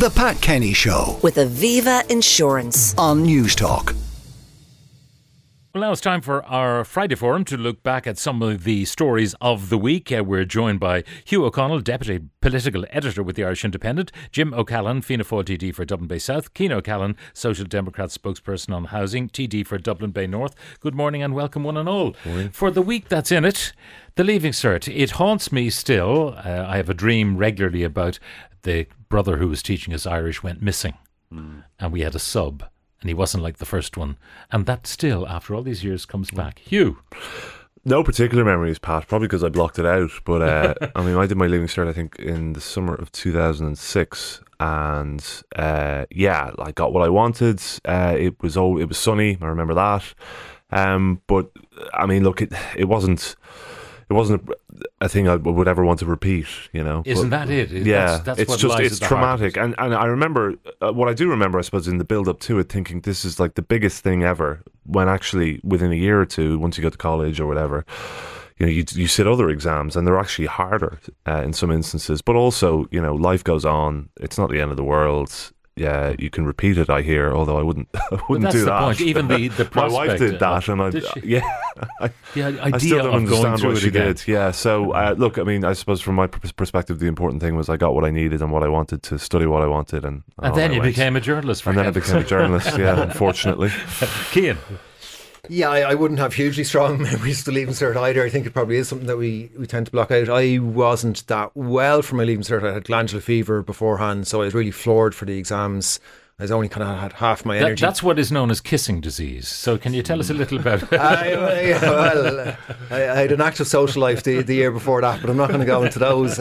The Pat Kenny Show with Aviva Insurance on News Talk. Well, now it's time for our Friday Forum to look back at some of the stories of the week. We're joined by Hugh O'Connell, Deputy Political Editor with the Irish Independent, Jim O'Callaghan, Fianna Fáil TD for Dublin Bay South, Cian O'Callaghan, Social Democrats Spokesperson on Housing, TD for Dublin Bay North. Good morning and welcome one and all. Morning. For the week that's in it, the Leaving Cert. It haunts me still. I have a dream regularly about the brother who was teaching us Irish went missing and we had a sub. And he wasn't like the first one. And that still, after all these years, comes back. Hugh? No particular memories, Pat, probably because I blocked it out. But I mean, I did my Leaving Cert, I think, in the summer of 2006. And yeah, I got what I wanted. It was sunny, I remember that. But I mean, look, it wasn't a thing I would ever want to repeat, you know. Isn't but, that it? Yeah, it's traumatic. And I remember, what I do remember, I suppose, in the build-up to it, thinking this is like the biggest thing ever, when actually within a year or two, once you go to college or whatever, you know, you sit other exams and they're actually harder in some instances. But also, you know, life goes on. It's not the end of the world. Yeah, you can repeat it, I hear, although I wouldn't do that. That's the point. Even the prospect. My wife did that, and I still don't understand what she did. Yeah, so look, I mean, I suppose from my perspective, the important thing was I got what I needed and what I wanted to study what I wanted. And then you became a journalist. And then I became a journalist, yeah, unfortunately. Cian? Yeah, I wouldn't have hugely strong memories of the Leaving Cert either. I think it probably is something that we tend to block out. I wasn't that well for my Leaving Cert. I had glandular fever beforehand, so I was really floored for the exams. I was only kind of had half my energy. That's what is known as kissing disease. So can you tell us a little about it? I had an active social life the year before that, but I'm not going to go into those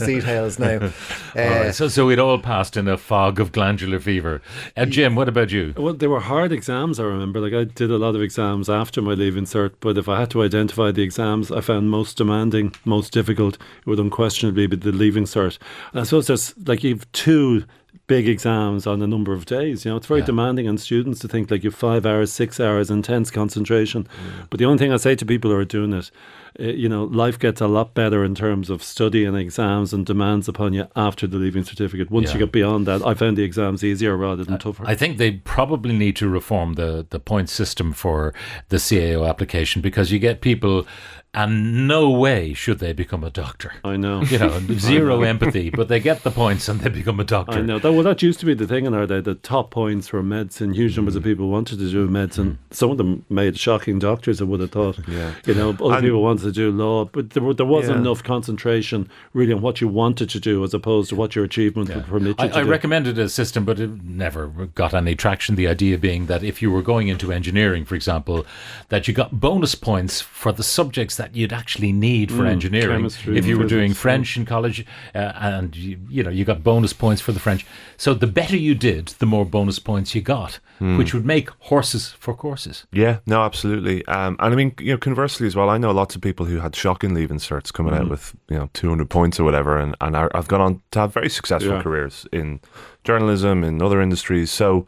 details now. Right, so it all passed in a fog of glandular fever. Jim, what about you? Well, they were hard exams, I remember. Like, I did a lot of exams after my Leaving Cert, but if I had to identify the exams I found most demanding, most difficult, it would unquestionably be the Leaving Cert. And I suppose there's, like, you've two big exams on a number of days. You know, it's very demanding on students to think like you have 5 hours, 6 hours, intense concentration. But the only thing I say to people who are doing it, you know, life gets a lot better in terms of study and exams and demands upon you after the Leaving Certificate. Once you get beyond that, I found the exams easier rather than tougher. I think they probably need to reform the point system for the CAO application, because you get people, and no way should they become a doctor. I know. You know, zero empathy, but they get the points and they become a doctor. I know. That used to be the thing in our day. The top points for medicine. Huge numbers of people wanted to do medicine. Some of them made shocking doctors, I would have thought. Yeah. You know, other people wanted to do law, but there wasn't enough concentration really on what you wanted to do as opposed to what your achievement would permit you to do. I recommended a system, but it never got any traction. The idea being that if you were going into engineering, for example, that you got bonus points for the subjects that you'd actually need for engineering. If you were doing French in college, and you know, you got bonus points for the French. So the better you did, the more bonus points you got, which would make horses for courses. Yeah, no, absolutely. And I mean, you know, conversely as well, I know lots of people who had shocking Leaving Certs coming out with, you know, 200 points or whatever, and I've gone on to have very successful careers in journalism, in other industries. So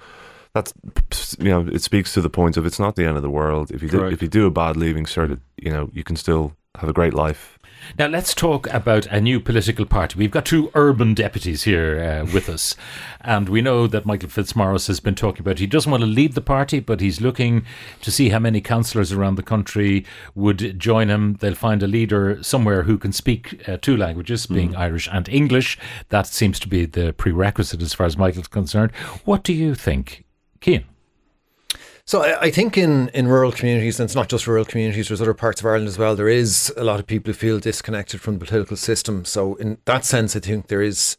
that's, you know, it speaks to the point of it's not the end of the world. If you do a bad Leaving Cert, you know, you can still have a great life. Now let's talk about a new political party. We've got two urban deputies here with us, and we know that Michael Fitzmaurice has been talking about he doesn't want to lead the party, but he's looking to see how many councillors around the country would join him. They'll find a leader somewhere who can speak two languages, being Irish and English. That seems to be the prerequisite as far as Michael's concerned. What do you think, Cian? So I think in rural communities, and it's not just rural communities, there's other parts of Ireland as well, there is a lot of people who feel disconnected from the political system. So in that sense, I think there is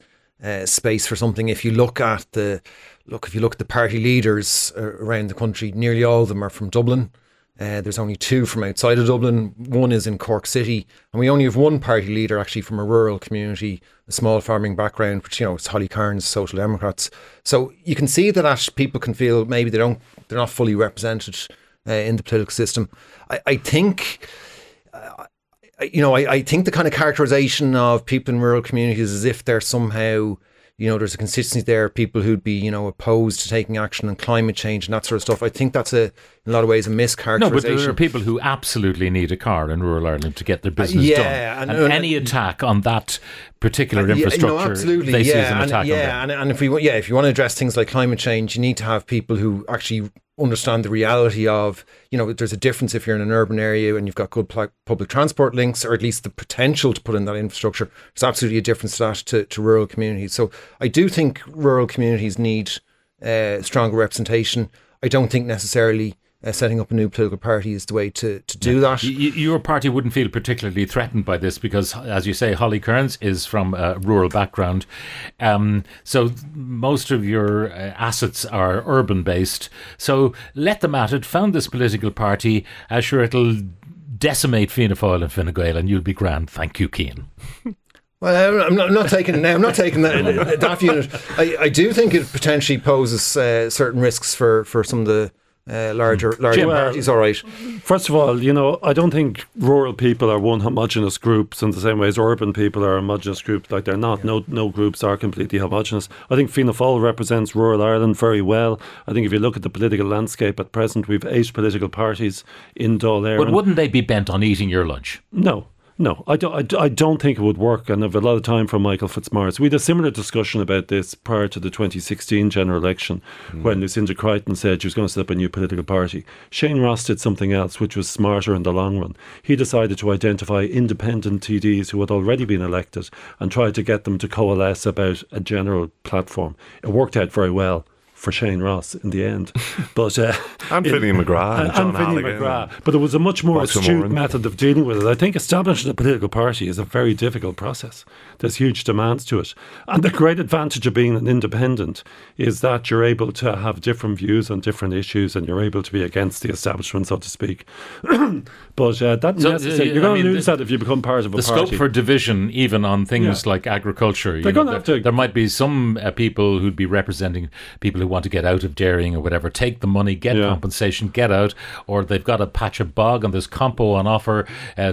space for something. If you look at the party leaders around the country, nearly all of them are from Dublin. There's only two from outside of Dublin. One is in Cork City, and we only have one party leader actually from a rural community, a small farming background, which, you know, it's Holly Cairns, Social Democrats. So you can see that people can feel maybe they're not fully represented in the political system. I think the kind of characterisation of people in rural communities as if they're somehow, you know, there's a consistency there, people who'd be, you know, opposed to taking action on climate change and that sort of stuff. I think that's in a lot of ways a mischaracterisation. No, but there are people who absolutely need a car in rural Ireland to get their business done. And any attack on that particular infrastructure, they see as an attack on that. And if you want to address things like climate change, you need to have people who actually understand the reality of, you know, there's a difference if you're in an urban area and you've got good public transport links, or at least the potential to put in that infrastructure. There's absolutely a difference to that to rural communities. So I do think rural communities need stronger representation. I don't think necessarily setting up a new political party is the way to do that. Your party wouldn't feel particularly threatened by this because, as you say, Holly Cairns is from a rural background. So most of your assets are urban-based. So let them at it, found this political party. Sure, it'll decimate Fianna Fáil and Fine Gael and you'll be grand. Thank you, Cian. Well, I'm not taking it now. I'm not taking that unit. I do think it potentially poses certain risks for some of the larger parties, all right. First of all, you know, I don't think rural people are one homogenous group in the same way as urban people are homogenous groups. Like they're not. Yeah. No groups are completely homogenous. I think Fianna Fáil represents rural Ireland very well. I think if you look at the political landscape at present, we've 8 political parties in Dáil Éireann. But wouldn't they be bent on eating your lunch? No. No, I don't think it would work, and I've a lot of time for Michael Fitzmaurice. We had a similar discussion about this prior to the 2016 general election when Lucinda Crichton said she was going to set up a new political party. Shane Ross did something else which was smarter in the long run. He decided to identify independent TDs who had already been elected and tried to get them to coalesce about a general platform. It worked out very well for Shane Ross in the end. But and Finian McGrath and John Halligan. But there was a much more astute method of dealing with it. I think establishing a political party is a very difficult process. There's huge demands to it. And the great advantage of being an independent is that you're able to have different views on different issues and you're able to be against the establishment, so to speak. But that's necessary. You're going to lose that if you become part of a party. The scope for division, even on things like agriculture. There might be some people who'd be representing people who want to get out of dairying or whatever, take the money, get compensation, get out, or they've got a patch of bog and there's compo on offer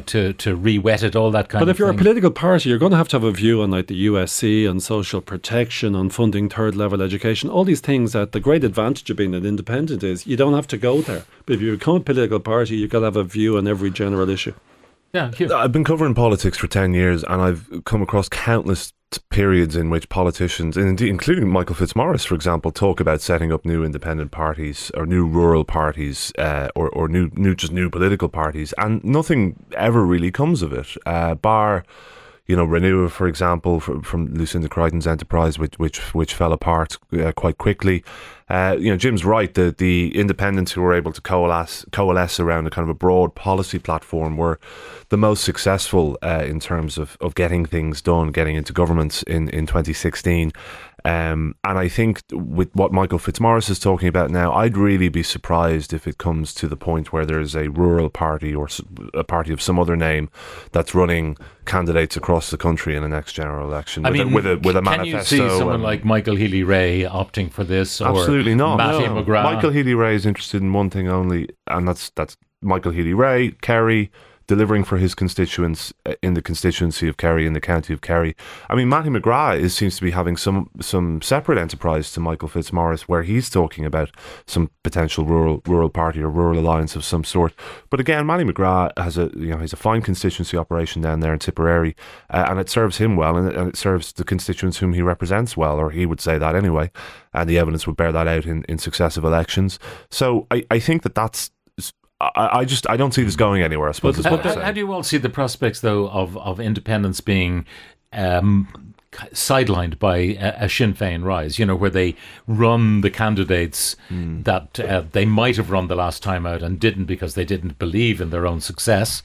to re-wet it, all that kind of thing. But if you're a political party, you're going to have a view on like the USC, on social protection, on funding third level education, all these things that the great advantage of being an independent is you don't have to go there. But if you become a political party, you've got to have a view on every general issue. Yeah, Hugh. I've been covering politics for 10 years and I've come across countless periods in which politicians, and indeed including Michael Fitzmaurice, for example, talk about setting up new independent parties or new rural parties or new political parties, and nothing ever really comes of it, bar, you know, Renew, for example, from Lucinda Crichton's enterprise, which fell apart quite quickly. You know, Jim's right. The independents who were able to coalesce around a kind of a broad policy platform were the most successful in terms of getting things done, getting into governments in 2016. And I think with what Michael Fitzmaurice is talking about now, I'd really be surprised if it comes to the point where there's a rural party or a party of some other name that's running candidates across the country in the next general election. With a manifesto. Can you see someone like Michael Healy-Rae opting for this? Or absolutely not. Mattie McGrath. Michael Healy-Rae is interested in one thing only, and that's Michael Healy-Rae, Kerry, delivering for his constituents in the constituency of Kerry, in the county of Kerry. I mean, Mattie McGrath seems to be having some separate enterprise to Michael Fitzmaurice, where he's talking about some potential rural party or rural alliance of some sort. But again, Mattie McGrath has a fine constituency operation down there in Tipperary, and it serves him well, and it serves the constituents whom he represents well, or he would say that anyway, and the evidence would bear that out in successive elections. So I think that's. I don't see this going anywhere, I suppose. How do you all see the prospects, though, of independence being sidelined by a Sinn Féin rise, you know, where they run the candidates that they might have run the last time out and didn't because they didn't believe in their own success.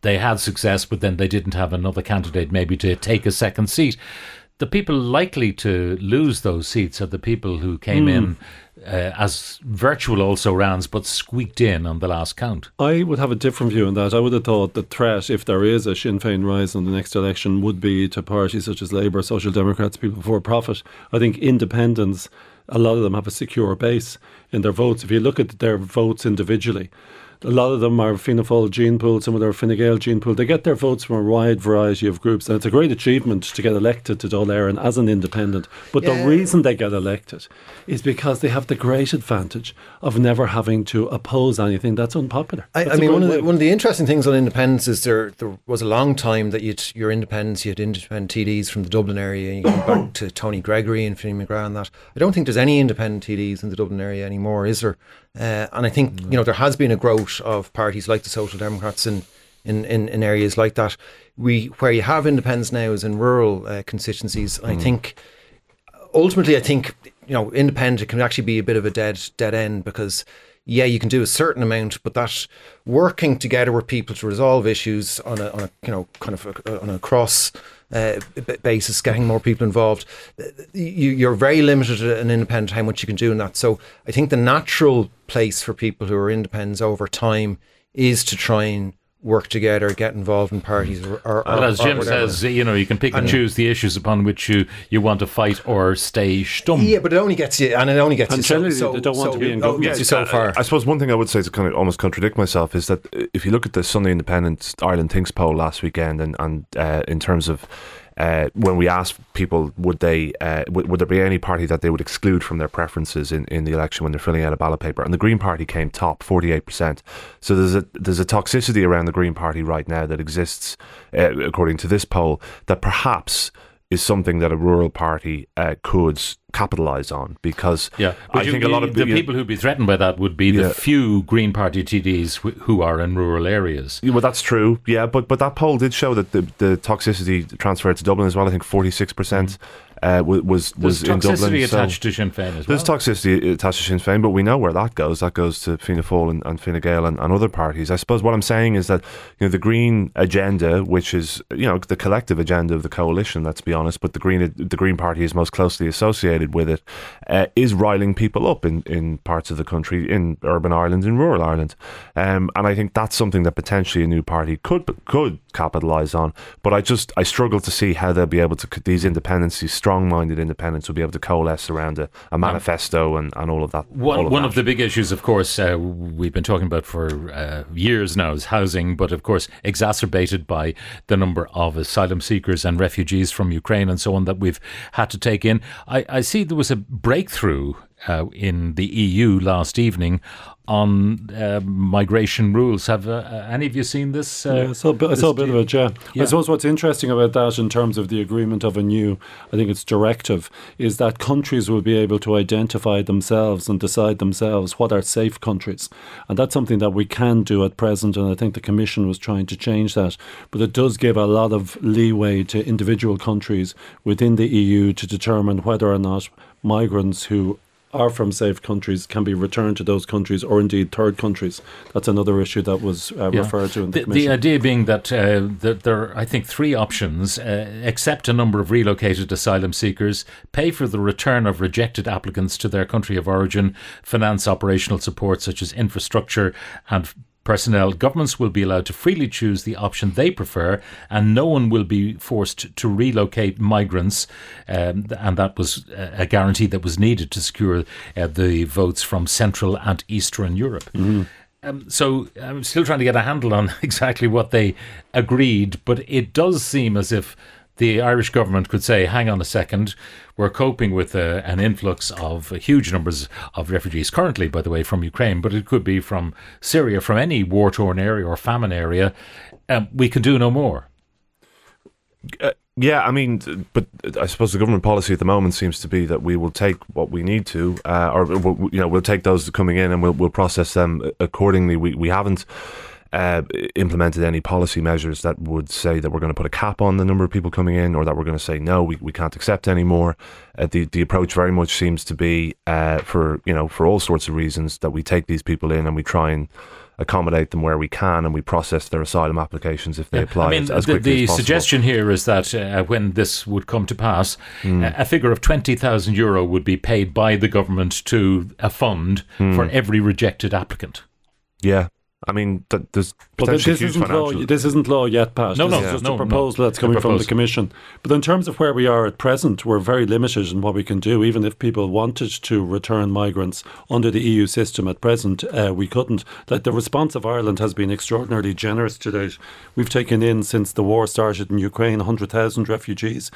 They had success, but then they didn't have another candidate maybe to take a second seat. The people likely to lose those seats are the people who came in as virtual also rounds, but squeaked in on the last count. I would have a different view on that. I would have thought the threat, if there is a Sinn Féin rise in the next election, would be to parties such as Labour, Social Democrats, People Before Profit. I think independents, a lot of them have a secure base in their votes. If you look at their votes individually, a lot of them are Fianna Fáil gene pool, some of them are Fine Gael gene pool. They get their votes from a wide variety of groups, and it's a great achievement to get elected to Dáil Éireann as an independent. But the reason they get elected is because they have the great advantage of never having to oppose anything that's unpopular. That's I mean, one of the interesting things on independence is there was a long time that you had independent TDs from the Dublin area, and you go back to Tony Gregory and Finian McGrath and that. I don't think there's any independent TDs in the Dublin area anymore, is there? And I think, you know, there has been a growth of parties like the Social Democrats in areas like that. Where you have independents now is in rural constituencies. And I think, you know, independent can actually be a bit of a dead end, because you can do a certain amount, but that working together with people to resolve issues on a cross basis, getting more people involved, you're very limited in independent how much you can do in that. So I think the natural place for people who are independents over time is to try and work together, get involved in parties, or as Jim says, you know, you can pick and choose the issues upon which you want to fight or stay stumped. Yeah, but it only gets you, and it only gets and you so. They don't want to be in government. Gets you so far. I suppose one thing I would say to kind of almost contradict myself is that if you look at the Sunday Independent Ireland Thinks poll last weekend, and in terms of when we asked people would there be any party that they would exclude from their preferences in the election when they're filling out a ballot paper, and the Green Party came top, 48%. So there's a toxicity around the Green Party right now that exists, according to this poll, that perhaps is something that a rural party could capitalise on, because I think a lot of the people who'd be threatened by that would be the few Green Party TDs who are in rural areas. Well, that's true, but that poll did show that the toxicity transferred to Dublin as well. I think 46% was in Dublin. There's toxicity attached to Sinn Féin as well. There's toxicity attached to Sinn Féin, but we know where that goes. That goes to Fianna Fáil and Fine Gael and other parties. I suppose what I'm saying is that, you know, the Green agenda, which is, you know, the collective agenda of the coalition, let's be honest, but the Green Party is most closely associated with it, is riling people up in parts of the country, in urban Ireland, in rural Ireland, and I think that's something that potentially a new party could capitalise on. But I struggle to see how they'll be able to, these independents, these strong-minded independents, will be able to coalesce around a manifesto and all of that. One of the big issues, of course, we've been talking about for years now is housing, but of course exacerbated by the number of asylum seekers and refugees from Ukraine and so on that we've had to take in. I see there was a breakthrough in the EU last evening on migration rules. Have any of you seen this? I saw a bit of it, I suppose what's interesting about that in terms of the agreement of a new, I think it's directive, is that countries will be able to identify themselves and decide themselves what are safe countries. And that's something that we can do at present, and I think the Commission was trying to change that. But it does give a lot of leeway to individual countries within the EU to determine whether or not migrants who are from safe countries can be returned to those countries, or indeed third countries. That's another issue that was referred to in the Commission. The idea being that there are, I think, three options: accept a number of relocated asylum seekers, pay for the return of rejected applicants to their country of origin, finance operational support such as infrastructure and personnel. Governments will be allowed to freely choose the option they prefer, and no one will be forced to relocate migrants, and that was a guarantee that was needed to secure the votes from Central and Eastern Europe. Mm-hmm. So I'm still trying to get a handle on exactly what they agreed, but it does seem as if the Irish government could say, hang on a second, we're coping with an influx of huge numbers of refugees currently, by the way, from Ukraine, but it could be from Syria, from any war-torn area or famine area. We can do no more. Yeah, I mean, but I suppose the government policy at the moment seems to be that we will take what we need to, we'll take those coming in and we'll process them accordingly. We haven't implemented any policy measures that would say that we're going to put a cap on the number of people coming in, or that we're going to say no, we can't accept anymore. The approach very much seems to be for all sorts of reasons that we take these people in and we try and accommodate them where we can, and we process their asylum applications if they apply. I mean, as quickly as possible. The suggestion here is that when this would come to pass, a figure of €20,000 would be paid by the government to a fund for every rejected applicant. Yeah. I mean, there's But this isn't law yet, Pat. No, this is just a proposal that's coming from the Commission. But in terms of where we are at present, we're very limited in what we can do. Even if people wanted to return migrants under the EU system at present, we couldn't. Like, the response of Ireland has been extraordinarily generous to date. We've taken in, since the war started in Ukraine, 100,000 refugees,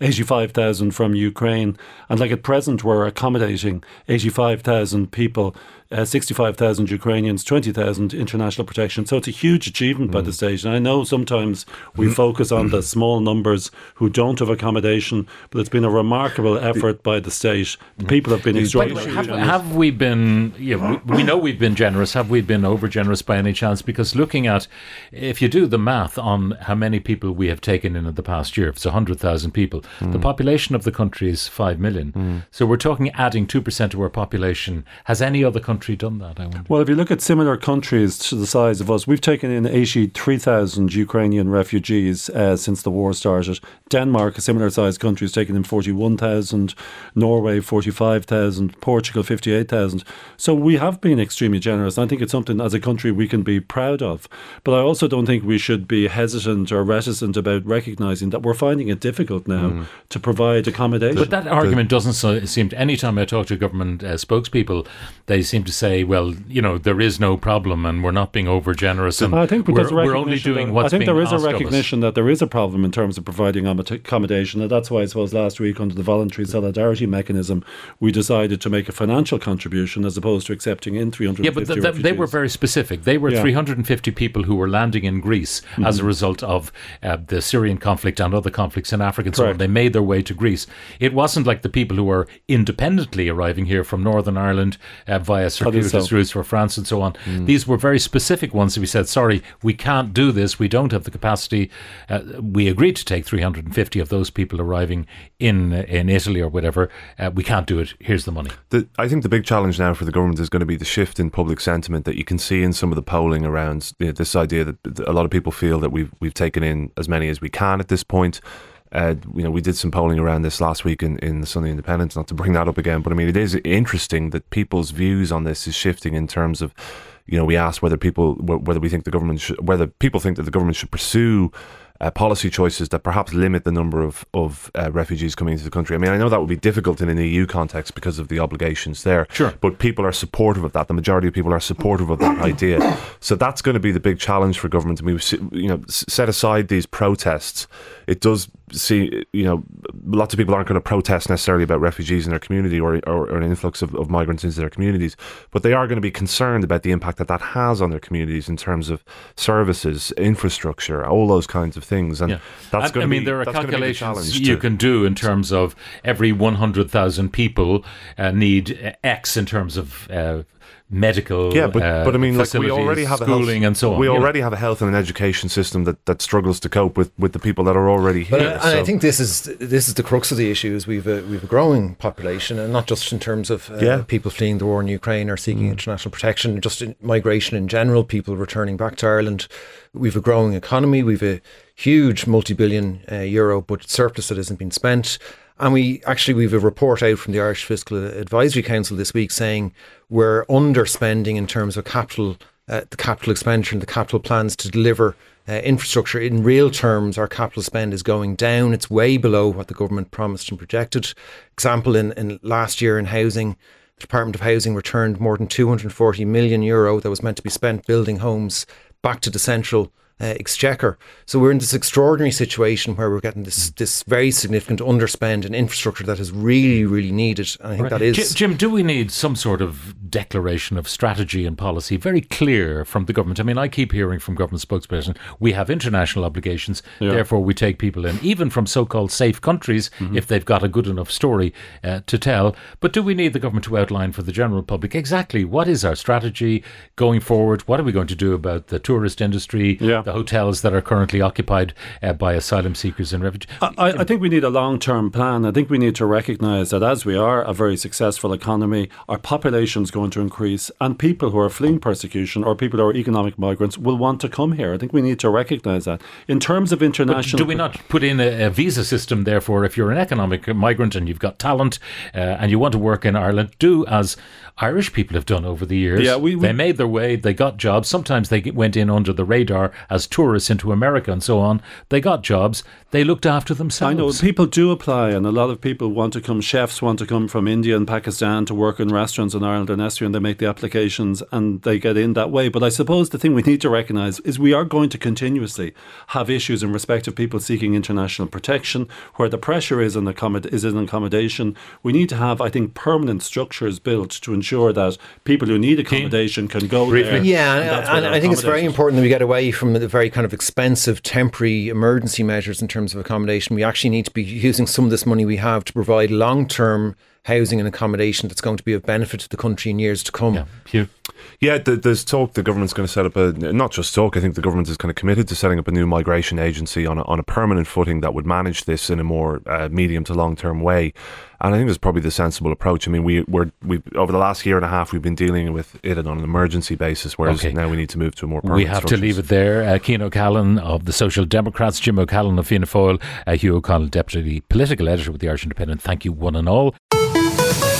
85,000 from Ukraine. And like at present, we're accommodating 85,000 people, 65,000 Ukrainians, 20,000 international protection. So it's a huge achievement by the state. And I know sometimes we focus on the small numbers who don't have accommodation, but it's been a remarkable effort by the state. The people have been extraordinarily generous. Have we been, we know we've been generous. Have we been over generous by any chance? Because looking at, if you do the math on how many people we have taken in the past year, if it's 100,000 people, the population of the country is 5 million. So we're talking adding 2% to our population. Has any other country done that, I wonder? Well, if you look at similar countries to the size of us, we've taken in 83,000 Ukrainian refugees since the war started. Denmark, a similar sized country, has taken in 41,000, Norway 45,000, Portugal 58,000. So we have been extremely generous. I think it's something as a country we can be proud of. But I also don't think we should be hesitant or reticent about recognising that we're finding it difficult now to provide accommodation. But that argument doesn't seem to, any time I talk to government spokespeople, they seem to say, well, you know, there is no problem and we're not being over generous and we're only doing what's being asked of us. I think there is a recognition that there is a problem in terms of providing accommodation, and that's why I suppose last week under the voluntary solidarity mechanism we decided to make a financial contribution as opposed to accepting in 350 refugees. They were very specific. They were 350 people who were landing in Greece as a result of the Syrian conflict and other conflicts in Africa and so on. They made their way to Greece. It wasn't like the people who were independently arriving here from Northern Ireland via circuitous routes for France and so on. These were very specific ones. We said, sorry, we can't do this. We don't have the capacity. We agreed to take 350 of those people arriving in Italy or whatever. We can't do it. Here's the money. I think the big challenge now for the government is going to be the shift in public sentiment that you can see in some of the polling around this idea that a lot of people feel that we've taken in as many as we can at this point. You know, we did some polling around this last week in the Sunday Independent, not to bring that up again, but I mean, it is interesting that people's views on this is shifting in terms of, you know, we asked whether people think that the government should pursue policy choices that perhaps limit the number of refugees coming into the country. I mean, I know that would be difficult in an EU context because of the obligations there. Sure. But people are supportive of that. The majority of people are supportive of that idea. So that's going to be the big challenge for government. I mean, set aside these protests. It does see, you know, lots of people aren't going to protest necessarily about refugees in their community or an influx of migrants into their communities, but they are going to be concerned about the impact that has on their communities in terms of services, infrastructure, all those kinds of things, and that's going to be. I mean, there are calculations you can do in terms of every 100,000 people need X in terms of medical. Yeah, but I mean, like, we already have schooling and so on. We already have a health and an education system that struggles to cope with the people that are already here. And I think this is the crux of the issue: is we've a growing population, and not just in terms of people fleeing the war in Ukraine or seeking international protection, just in migration in general, people returning back to Ireland. We've a growing economy. We've a huge multi-billion euro budget surplus that hasn't been spent. And we've a report out from the Irish Fiscal Advisory Council this week saying we're underspending in terms of the capital expenditure and the capital plans to deliver infrastructure. In real terms, our capital spend is going down. It's way below what the government promised and projected. Example, in last year in housing, the Department of Housing returned more than 240 million euro that was meant to be spent building homes back to the central exchequer. So we're in this extraordinary situation where we're getting this very significant underspend in infrastructure that is really, really needed. And I think that is... Jim, do we need some sort of declaration of strategy and policy very clear from the government? I mean, I keep hearing from government spokesperson, we have international obligations, therefore we take people in, even from so-called safe countries, if they've got a good enough story to tell. But do we need the government to outline for the general public exactly what is our strategy going forward? What are we going to do about the tourist industry, the hotels that are currently occupied by asylum seekers and refugees? I think we need a long-term plan. I think we need to recognise that as we are a very successful economy, our population is going to increase, and people who are fleeing persecution or people who are economic migrants will want to come here. I think we need to recognise that. In terms of international... But do we not put in a visa system, therefore, if you're an economic migrant and you've got talent and you want to work in Ireland, do as Irish people have done over the years. Yeah, they made their way, they got jobs. Sometimes they went in under the radar as tourists into America and so on. They got jobs. They looked after themselves. I know, people do apply, and a lot of people want to come. Chefs want to come from India and Pakistan to work in restaurants in Ireland and Esri, and they make the applications and they get in that way. But I suppose the thing we need to recognise is we are going to continuously have issues in respect of people seeking international protection, where the pressure is in accommodation. We need to have, I think, permanent structures built to ensure that people who need accommodation can go there. Yeah, and I think it's very important that we get away from the very kind of expensive temporary emergency measures in terms of accommodation. We actually need to be using some of this money we have to provide long-term housing and accommodation that's going to be of benefit to the country in years to come. Yeah, Hugh. Yeah, there's talk the government's going to set up not just talk, I think the government is kind of committed to setting up a new migration agency on a permanent footing that would manage this in a more medium to long-term way. And I think that's probably the sensible approach. I mean, we've over the last year and a half, we've been dealing with it on an emergency basis, whereas now we need to move to a more permanent structures. To leave it there. Cian O'Callaghan of the Social Democrats, Jim O'Callaghan of Fianna Fáil, Hugh O'Connell, Deputy Political Editor with the Irish Independent. Thank you one and all.